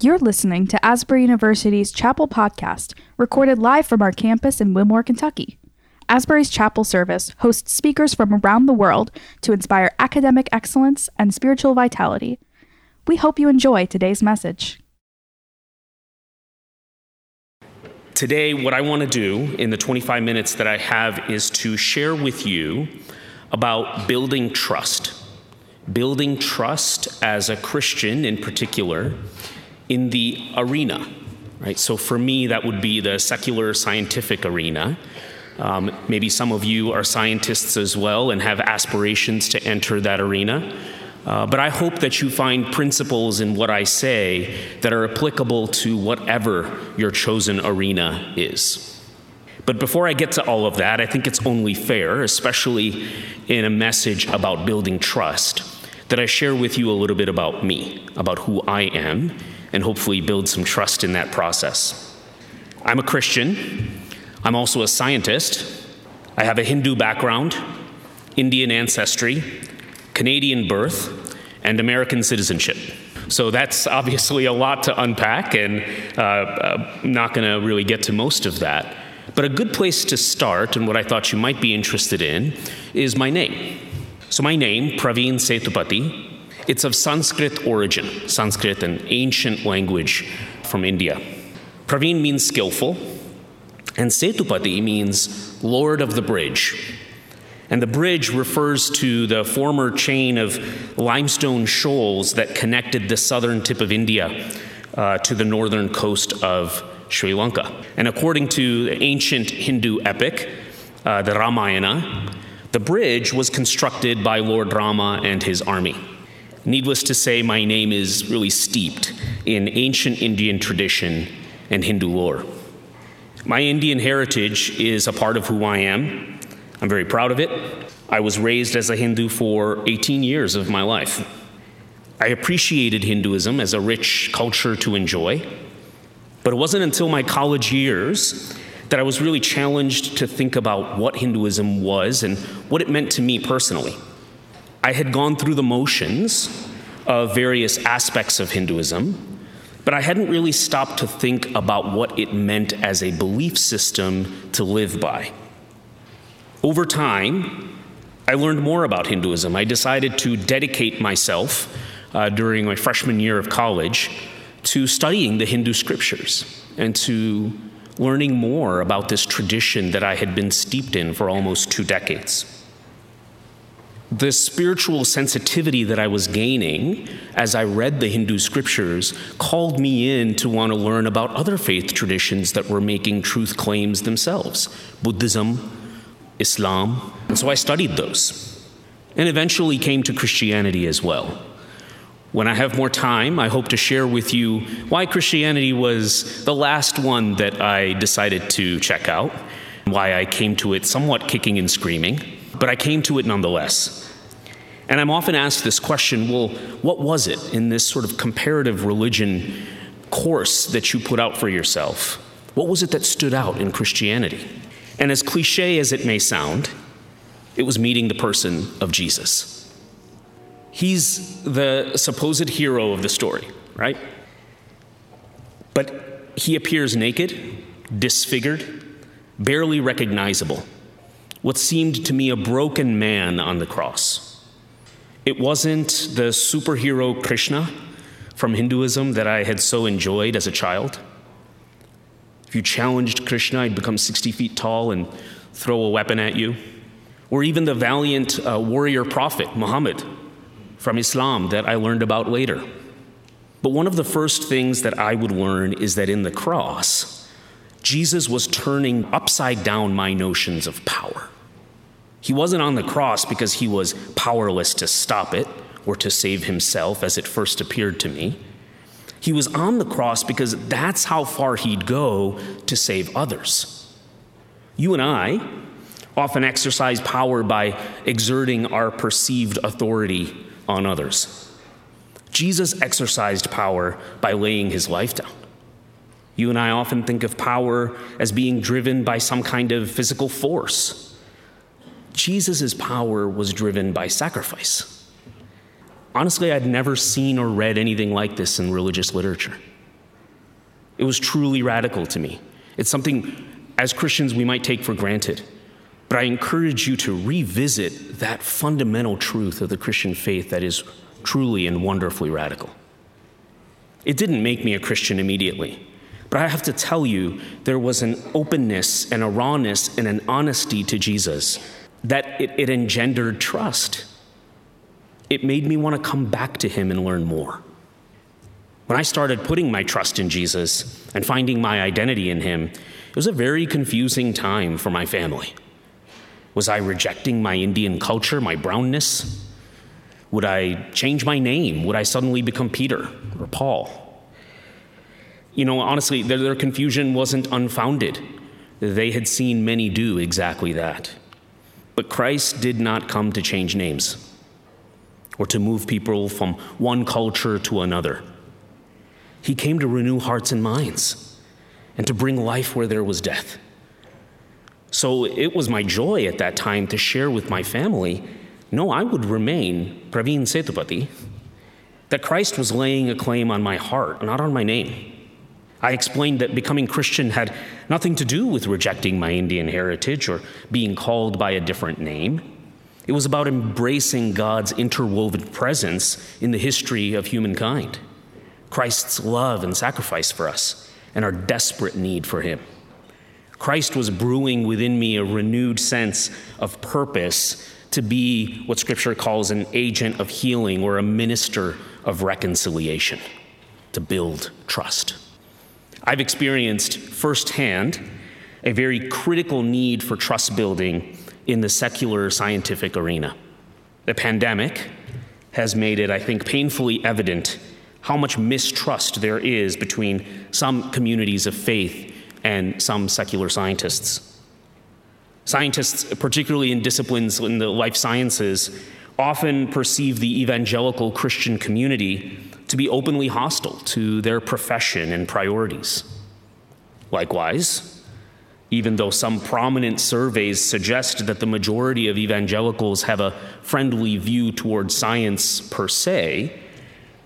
You're listening to Asbury University's Chapel Podcast, recorded live from our campus in Wilmore, Kentucky. Asbury's Chapel Service hosts speakers from around the world to inspire academic excellence and spiritual vitality. We hope you enjoy today's message. Today, what I want to do in the 25 minutes that I have is to share with you about building trust. Building trust as a Christian in particular in the arena, right? So for me, that would be the secular scientific arena. Maybe some of you are scientists as well and have aspirations to enter that arena. But I hope that you find principles in what I say that are applicable to whatever your chosen arena is. But before I get to all of that, I think it's only fair, especially in a message about building trust, that I share with you a little bit about me, about who I am, and hopefully build some trust in that process. I'm a Christian. I'm also a scientist. I have a Hindu background, Indian ancestry, Canadian birth, and American citizenship. So that's obviously a lot to unpack, and I'm not going to really get to most of that. But a good place to start, and what I thought you might be interested in, is my name. So my name, Praveen Sethupathy, it's of Sanskrit origin. Sanskrit, an ancient language from India. Praveen means skillful, and Setupathy means Lord of the Bridge. And the bridge refers to the former chain of limestone shoals that connected the southern tip of India to the northern coast of Sri Lanka. And according to the ancient Hindu epic, the Ramayana, the bridge was constructed by Lord Rama and his army. Needless to say, my name is really steeped in ancient Indian tradition and Hindu lore. My Indian heritage is a part of who I am. I'm very proud of it. I was raised as a Hindu for 18 years of my life. I appreciated Hinduism as a rich culture to enjoy, but it wasn't until my college years that I was really challenged to think about what Hinduism was and what it meant to me personally. I had gone through the motions of various aspects of Hinduism, but I hadn't really stopped to think about what it meant as a belief system to live by. Over time, I learned more about Hinduism. I decided to dedicate myself during my freshman year of college to studying the Hindu scriptures and to learning more about this tradition that I had been steeped in for almost 2 decades. The spiritual sensitivity that I was gaining as I read the Hindu scriptures called me in to want to learn about other faith traditions that were making truth claims themselves, Buddhism, Islam, and so I studied those, and eventually came to Christianity as well. When I have more time, I hope to share with you why Christianity was the last one that I decided to check out, why I came to it somewhat kicking and screaming, but I came to it nonetheless. And I'm often asked this question, well, what was it in this sort of comparative religion course that you put out for yourself? What was it that stood out in Christianity? And as cliche as it may sound, it was meeting the person of Jesus. He's the supposed hero of the story, right? But he appears naked, disfigured, barely recognizable. What seemed to me a broken man on the cross. It wasn't the superhero Krishna from Hinduism that I had so enjoyed as a child. If you challenged Krishna, he'd become 60 feet tall and throw a weapon at you. Or even the valiant warrior prophet, Muhammad, from Islam that I learned about later. But one of the first things that I would learn is that in the cross, Jesus was turning upside down my notions of power. He wasn't on the cross because he was powerless to stop it or to save himself as it first appeared to me. He was on the cross because that's how far he'd go to save others. You and I often exercise power by exerting our perceived authority on others. Jesus exercised power by laying his life down. You and I often think of power as being driven by some kind of physical force. Jesus' power was driven by sacrifice. Honestly, I'd never seen or read anything like this in religious literature. It was truly radical to me. It's something, as Christians, we might take for granted. But I encourage you to revisit that fundamental truth of the Christian faith that is truly and wonderfully radical. It didn't make me a Christian immediately, but I have to tell you, there was an openness and a rawness and an honesty to Jesus that it engendered trust. It made me want to come back to him and learn more. When I started putting my trust in Jesus and finding my identity in him, it was a very confusing time for my family. Was I rejecting my Indian culture, my brownness? Would I change my name? Would I suddenly become Peter or Paul? You know, honestly, their confusion wasn't unfounded. They had seen many do exactly that. But Christ did not come to change names or to move people from one culture to another. He came to renew hearts and minds and to bring life where there was death. So it was my joy at that time to share with my family, no, I would remain Praveen Sethupathy, that Christ was laying a claim on my heart, not on my name. I explained that becoming Christian had nothing to do with rejecting my Indian heritage or being called by a different name. It was about embracing God's interwoven presence in the history of humankind, Christ's love and sacrifice for us, and our desperate need for him. Christ was brewing within me a renewed sense of purpose to be what Scripture calls an agent of healing or a minister of reconciliation, to build trust. I've experienced firsthand a very critical need for trust building in the secular scientific arena. The pandemic has made it, I think, painfully evident how much mistrust there is between some communities of faith and some secular scientists. Scientists, particularly in disciplines in the life sciences, often perceive the evangelical Christian community to be openly hostile to their profession and priorities. Likewise, even though some prominent surveys suggest that the majority of evangelicals have a friendly view toward science per se,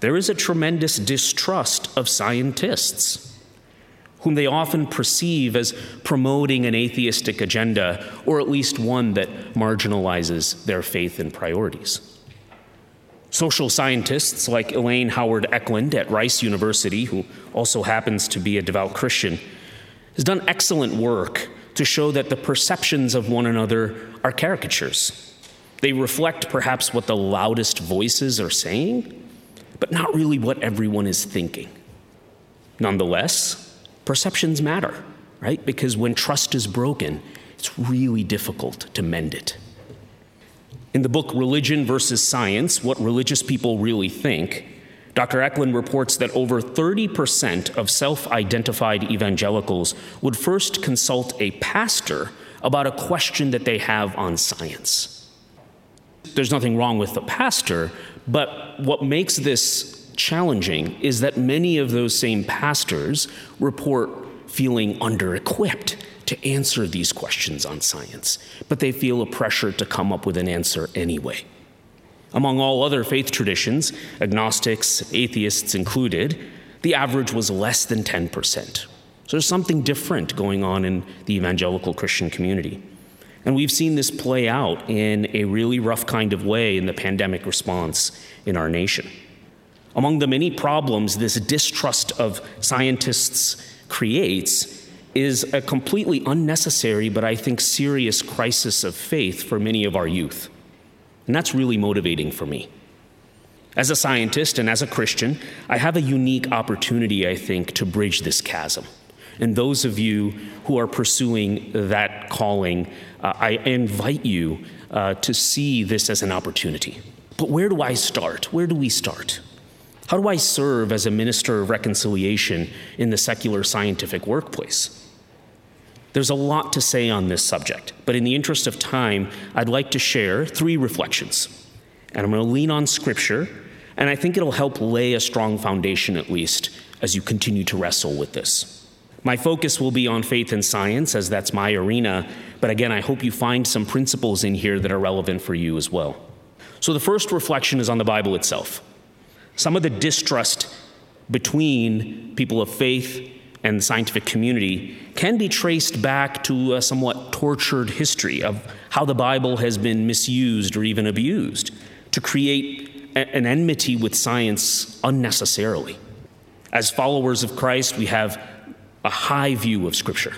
there is a tremendous distrust of scientists, whom they often perceive as promoting an atheistic agenda, or at least one that marginalizes their faith and priorities. Social scientists like Elaine Howard Eklund at Rice University, who also happens to be a devout Christian, has done excellent work to show that the perceptions of one another are caricatures. They reflect perhaps what the loudest voices are saying, but not really what everyone is thinking. Nonetheless, perceptions matter, right? Because when trust is broken, it's really difficult to mend it. In the book Religion versus Science, What Religious People Really Think, Dr. Eklund reports that over 30% of self-identified evangelicals would first consult a pastor about a question that they have on science. There's nothing wrong with the pastor, but what makes this challenging is that many of those same pastors report feeling under-equipped to answer these questions on science, but they feel a pressure to come up with an answer anyway. Among all other faith traditions, agnostics, atheists included, the average was less than 10%. So there's something different going on in the evangelical Christian community. And we've seen this play out in a really rough kind of way in the pandemic response in our nation. Among the many problems this distrust of scientists creates is a completely unnecessary, but I think serious crisis of faith for many of our youth. And that's really motivating for me. As a scientist and as a Christian, I have a unique opportunity, I think, to bridge this chasm. And those of you who are pursuing that calling, I invite you to see this as an opportunity. But where do I start? Where do we start? How do I serve as a minister of reconciliation in the secular scientific workplace? There's a lot to say on this subject, but in the interest of time, I'd like to share three reflections. And I'm going to lean on Scripture, and I think it'll help lay a strong foundation, at least, as you continue to wrestle with this. My focus will be on faith and science, as that's my arena, but again, I hope you find some principles in here that are relevant for you as well. So the first reflection is on the Bible itself. Some of the distrust between people of faith and the scientific community can be traced back to a somewhat tortured history of how the Bible has been misused or even abused to create an enmity with science unnecessarily. As followers of Christ, we have a high view of Scripture.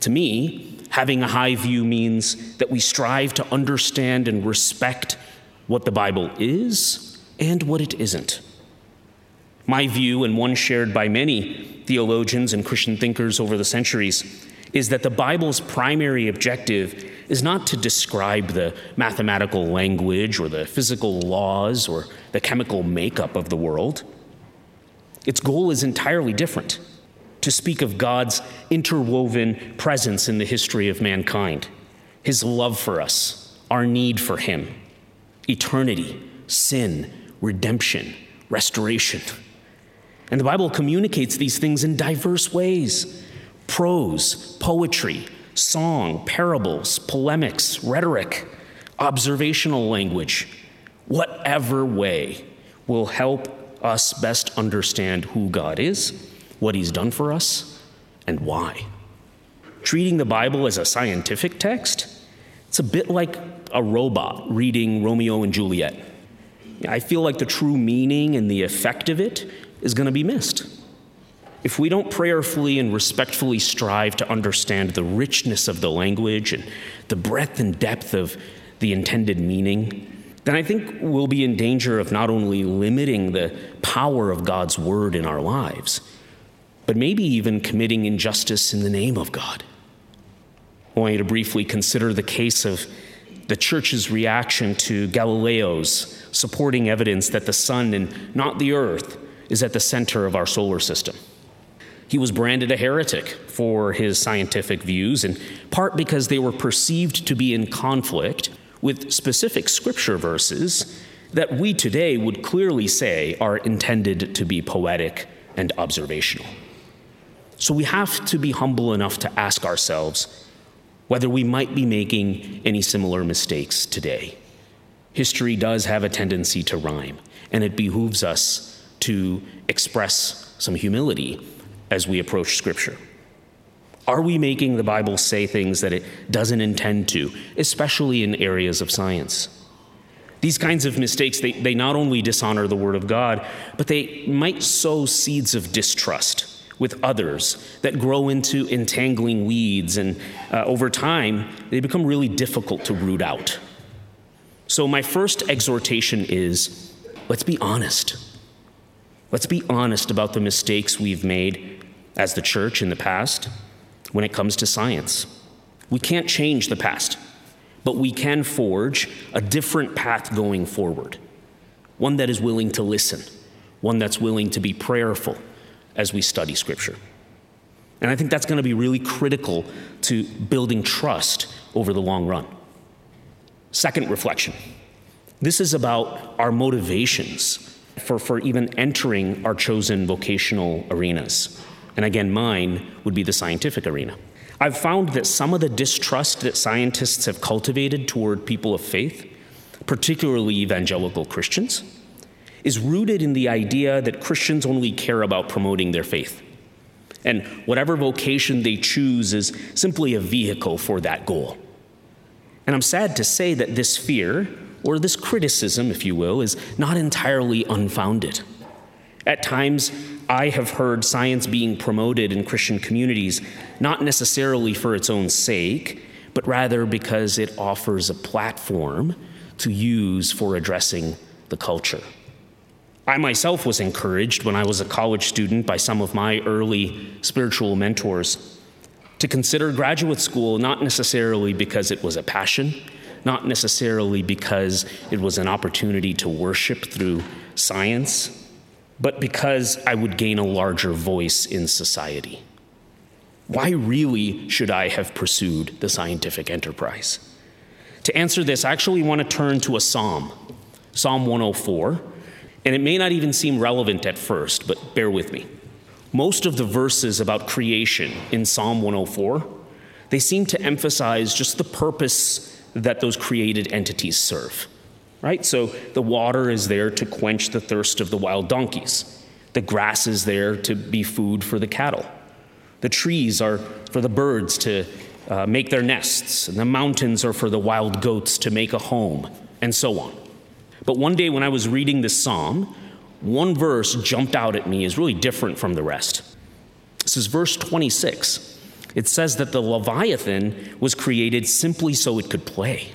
To me, having a high view means that we strive to understand and respect what the Bible is and what it isn't. My view, and one shared by many theologians and Christian thinkers over the centuries, is that the Bible's primary objective is not to describe the mathematical language or the physical laws or the chemical makeup of the world. Its goal is entirely different: to speak of God's interwoven presence in the history of mankind, his love for us, our need for him, eternity, sin, redemption, restoration. And the Bible communicates these things in diverse ways: prose, poetry, song, parables, polemics, rhetoric, observational language, whatever way will help us best understand who God is, what he's done for us, and why. Treating the Bible as a scientific text, it's a bit like a robot reading Romeo and Juliet. I feel like the true meaning and the effect of it is going to be missed if we don't prayerfully and respectfully strive to understand the richness of the language and the breadth and depth of the intended meaning. Then I think we'll be in danger of not only limiting the power of God's word in our lives, but maybe even committing injustice in the name of God. I want you to briefly consider the case of the church's reaction to Galileo's supporting evidence that the sun and not the earth is at the center of our solar system. He was branded a heretic for his scientific views, in part because they were perceived to be in conflict with specific scripture verses that we today would clearly say are intended to be poetic and observational. So we have to be humble enough to ask ourselves whether we might be making any similar mistakes today. History does have a tendency to rhyme, and it behooves us to express some humility as we approach Scripture. Are we making the Bible say things that it doesn't intend to, especially in areas of science? These kinds of mistakes, they not only dishonor the Word of God, but they might sow seeds of distrust with others that grow into entangling weeds, and over time, they become really difficult to root out. So my first exhortation is, let's be honest. Let's be honest about the mistakes we've made as the church in the past when it comes to science. We can't change the past, but we can forge a different path going forward, one that is willing to listen, one that's willing to be prayerful as we study Scripture. And I think that's going to be really critical to building trust over the long run. Second reflection. This is about our motivations for even entering our chosen vocational arenas. And again, mine would be the scientific arena. I've found that some of the distrust that scientists have cultivated toward people of faith, particularly evangelical Christians, is rooted in the idea that Christians only care about promoting their faith, and whatever vocation they choose is simply a vehicle for that goal. And I'm sad to say that this fear, or this criticism, if you will, is not entirely unfounded. At times, I have heard science being promoted in Christian communities, not necessarily for its own sake, but rather because it offers a platform to use for addressing the culture. I myself was encouraged when I was a college student by some of my early spiritual mentors to consider graduate school not necessarily because it was a passion, not necessarily because it was an opportunity to worship through science, but because I would gain a larger voice in society. Why really should I have pursued the scientific enterprise? To answer this, I actually want to turn to a psalm, Psalm 104, and it may not even seem relevant at first, but bear with me. Most of the verses about creation in Psalm 104, they seem to emphasize just the purpose that those created entities serve, right? So the water is there to quench the thirst of the wild donkeys. The grass is there to be food for the cattle. The trees are for the birds to make their nests, and the mountains are for the wild goats to make a home, and so on. But one day when I was reading this psalm, one verse jumped out at me as really different from the rest. This is verse 26. It says that the Leviathan was created simply so it could play.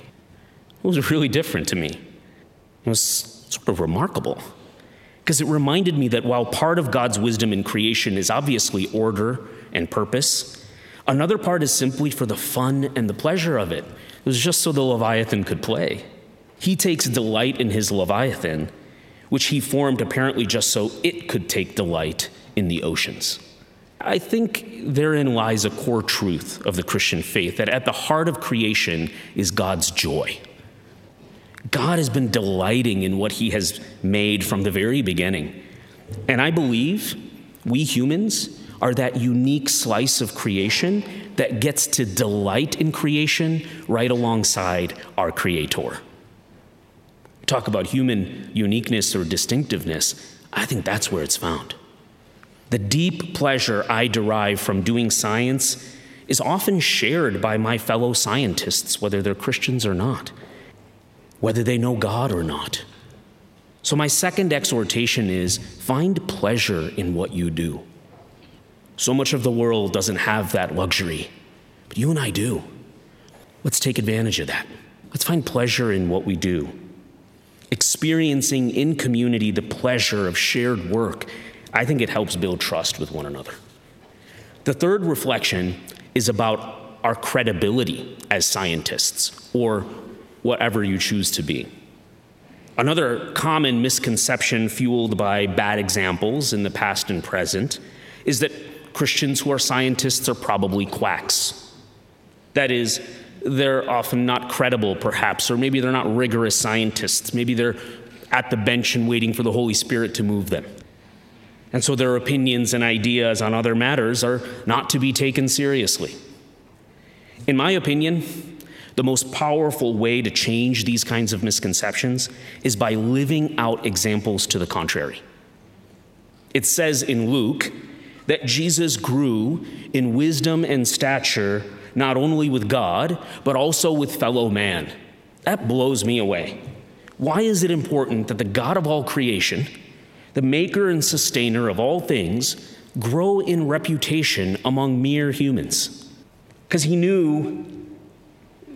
It was really different to me. It was sort of remarkable, because it reminded me that while part of God's wisdom in creation is obviously order and purpose, another part is simply for the fun and the pleasure of it. It was just so the Leviathan could play. He takes delight in his Leviathan, which he formed apparently just so it could take delight in the oceans. I think therein lies a core truth of the Christian faith, that at the heart of creation is God's joy. God has been delighting in what he has made from the very beginning. And I believe we humans are that unique slice of creation that gets to delight in creation right alongside our Creator. We talk about human uniqueness or distinctiveness. I think that's where it's found. The deep pleasure I derive from doing science is often shared by my fellow scientists, whether they're Christians or not, whether they know God or not. So my second exhortation is find pleasure in what you do. So much of the world doesn't have that luxury, but you and I do. Let's take advantage of that. Let's find pleasure in what we do. Experiencing in community the pleasure of shared work, I think it helps build trust with one another. The third reflection is about our credibility as scientists, or whatever you choose to be. Another common misconception fueled by bad examples in the past and present is that Christians who are scientists are probably quacks. That is, they're often not credible, perhaps, or maybe they're not rigorous scientists. Maybe they're at the bench and waiting for the Holy Spirit to move them. And so their opinions and ideas on other matters are not to be taken seriously. In my opinion, the most powerful way to change these kinds of misconceptions is by living out examples to the contrary. It says in Luke that Jesus grew in wisdom and stature, not only with God, but also with fellow man. That blows me away. Why is it important that the God of all creation, the maker and sustainer of all things, grow in reputation among mere humans? Because he knew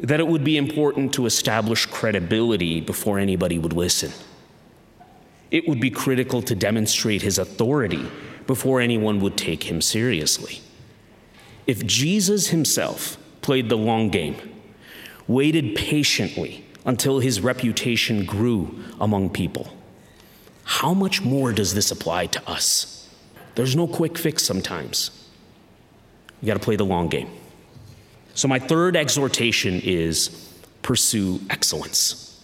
that it would be important to establish credibility before anybody would listen. It would be critical to demonstrate his authority before anyone would take him seriously. If Jesus himself played the long game, waited patiently until his reputation grew among people, how much more does this apply to us? There's no quick fix sometimes. You got to play the long game. So my third exhortation is pursue excellence.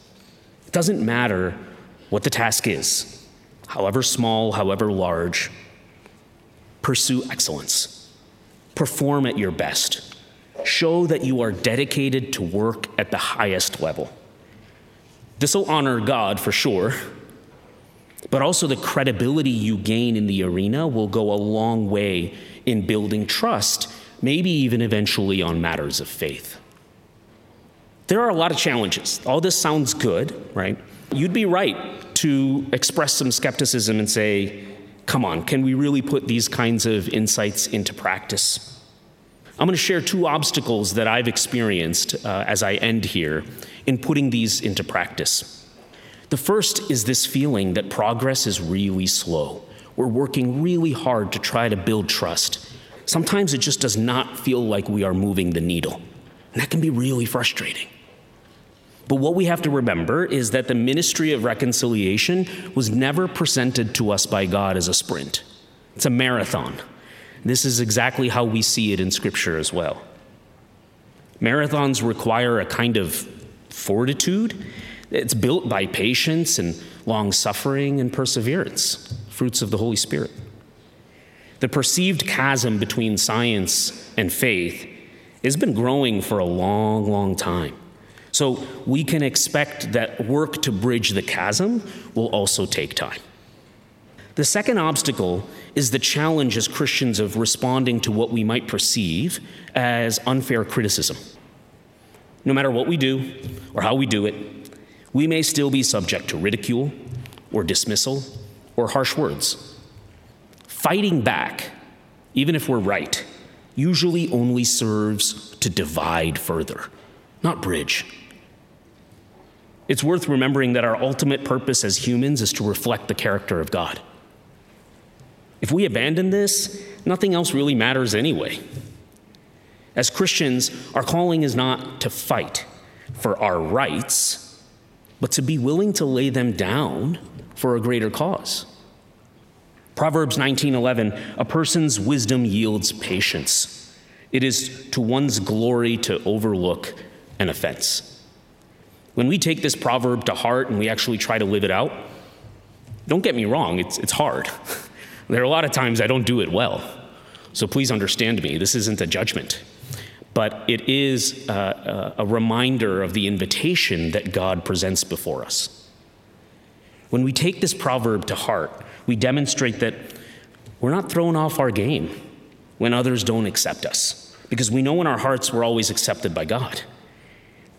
It doesn't matter what the task is, however small, however large, pursue excellence. Perform at your best. Show that you are dedicated to work at the highest level. This will honor God for sure, but also the credibility you gain in the arena will go a long way in building trust, maybe even eventually on matters of faith. There are a lot of challenges. All this sounds good, right? You'd be right to express some skepticism and say, come on, can we really put these kinds of insights into practice? I'm going to share two obstacles that I've experienced as I end here in putting these into practice. The first is this feeling that progress is really slow. We're working really hard to try to build trust. Sometimes it just does not feel like we are moving the needle. And that can be really frustrating. But what we have to remember is that the ministry of reconciliation was never presented to us by God as a sprint. It's a marathon. This is exactly how we see it in Scripture as well. Marathons require a kind of fortitude. It's built by patience and long-suffering and perseverance, fruits of the Holy Spirit. The perceived chasm between science and faith has been growing for a long, long time. So we can expect that work to bridge the chasm will also take time. The second obstacle is the challenge as Christians of responding to what we might perceive as unfair criticism. No matter what we do or how we do it, we may still be subject to ridicule or dismissal or harsh words. Fighting back, even if we're right, usually only serves to divide further, not bridge. It's worth remembering that our ultimate purpose as humans is to reflect the character of God. If we abandon this, nothing else really matters anyway. As Christians, our calling is not to fight for our rights, but to be willing to lay them down for a greater cause. Proverbs 19:11, a person's wisdom yields patience. It is to one's glory to overlook an offense. When we take this proverb to heart and we actually try to live it out, don't get me wrong, it's hard. There are a lot of times I don't do it well. So please understand me, this isn't a judgment. But it is a reminder of the invitation that God presents before us. When we take this proverb to heart, we demonstrate that we're not thrown off our game when others don't accept us, because we know in our hearts we're always accepted by God.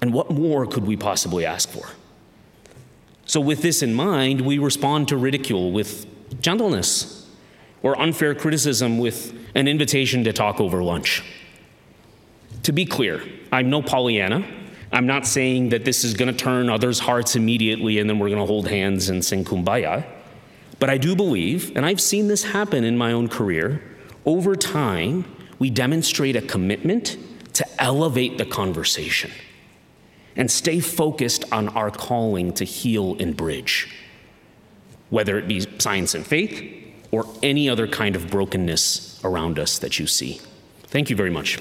And what more could we possibly ask for? So with this in mind, we respond to ridicule with gentleness, or unfair criticism with an invitation to talk over lunch. To be clear, I'm no Pollyanna. I'm not saying that this is going to turn others' hearts immediately and then we're going to hold hands and sing Kumbaya. But I do believe, and I've seen this happen in my own career, over time, we demonstrate a commitment to elevate the conversation and stay focused on our calling to heal and bridge, whether it be science and faith or any other kind of brokenness around us that you see. Thank you very much.